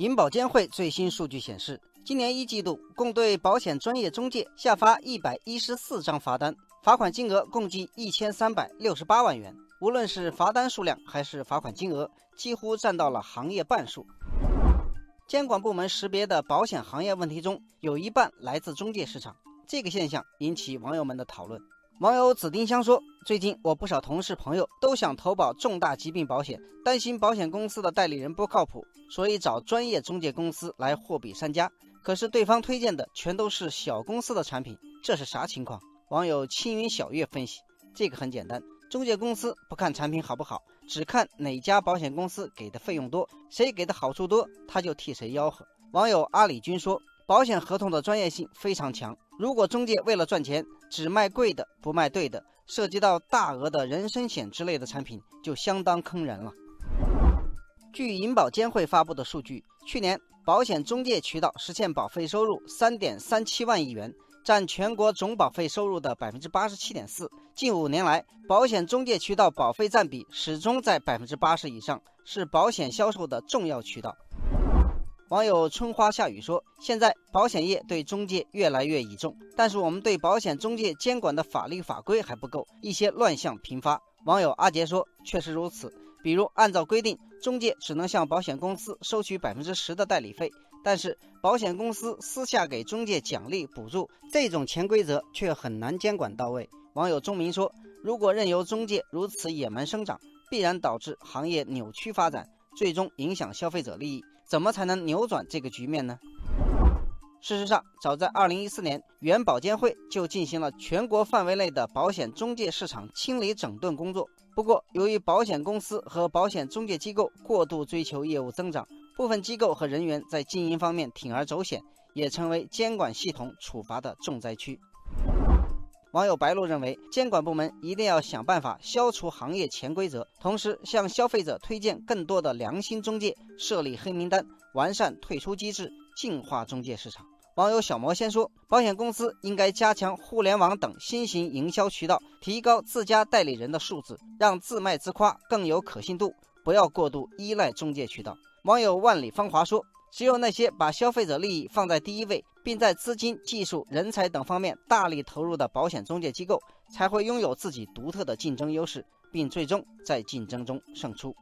银保监会最新数据显示，今年一季度共对保险专业中介下发114张罚单，罚款金额共计1368万元。无论是罚单数量还是罚款金额，几乎占到了行业半数。监管部门识别的保险行业问题中，有一半来自中介市场，这个现象引起网友们的讨论。网友紫丁香说，最近我不少同事朋友都想投保重大疾病保险，担心保险公司的代理人不靠谱，所以找专业中介公司来货比三家，可是对方推荐的全都是小公司的产品，这是啥情况？网友青云小月分析，这个很简单，中介公司不看产品好不好，只看哪家保险公司给的费用多，谁给的好处多，他就替谁吆喝。网友阿里君说，保险合同的专业性非常强，如果中介为了赚钱只卖贵的不卖对的，涉及到大额的人身险之类的产品就相当坑人了。据银保监会发布的数据，去年保险中介渠道实现保费收入 3.37 万亿元，占全国总保费收入的 87.4%。 近5年来，保险中介渠道保费占比始终在 80% 以上，是保险销售的重要渠道。网友春花夏雨说，现在保险业对中介越来越倚重，但是我们对保险中介监管的法律法规还不够，一些乱象频发。网友阿杰说，确实如此，比如按照规定，中介只能向保险公司收取 10% 的代理费，但是保险公司私下给中介奖励补助，这种潜规则却很难监管到位。网友钟明说，如果任由中介如此野蛮生长，必然导致行业扭曲发展，最终影响消费者利益，怎么才能扭转这个局面呢？事实上，早在2014年，原保监会就进行了全国范围内的保险中介市场清理整顿工作。不过，由于保险公司和保险中介机构过度追求业务增长，部分机构和人员在经营方面铤而走险，也成为监管系统处罚的重灾区。网友白鹿认为，监管部门一定要想办法消除行业潜规则，同时向消费者推荐更多的良心中介，设立黑名单，完善退出机制，净化中介市场。网友小魔仙说，保险公司应该加强互联网等新型营销渠道，提高自家代理人的素质，让自卖自夸更有可信度，不要过度依赖中介渠道。网友万里芳华说，只有那些把消费者利益放在第一位，并在资金、技术、人才等方面大力投入的保险中介机构，才会拥有自己独特的竞争优势，并最终在竞争中胜出。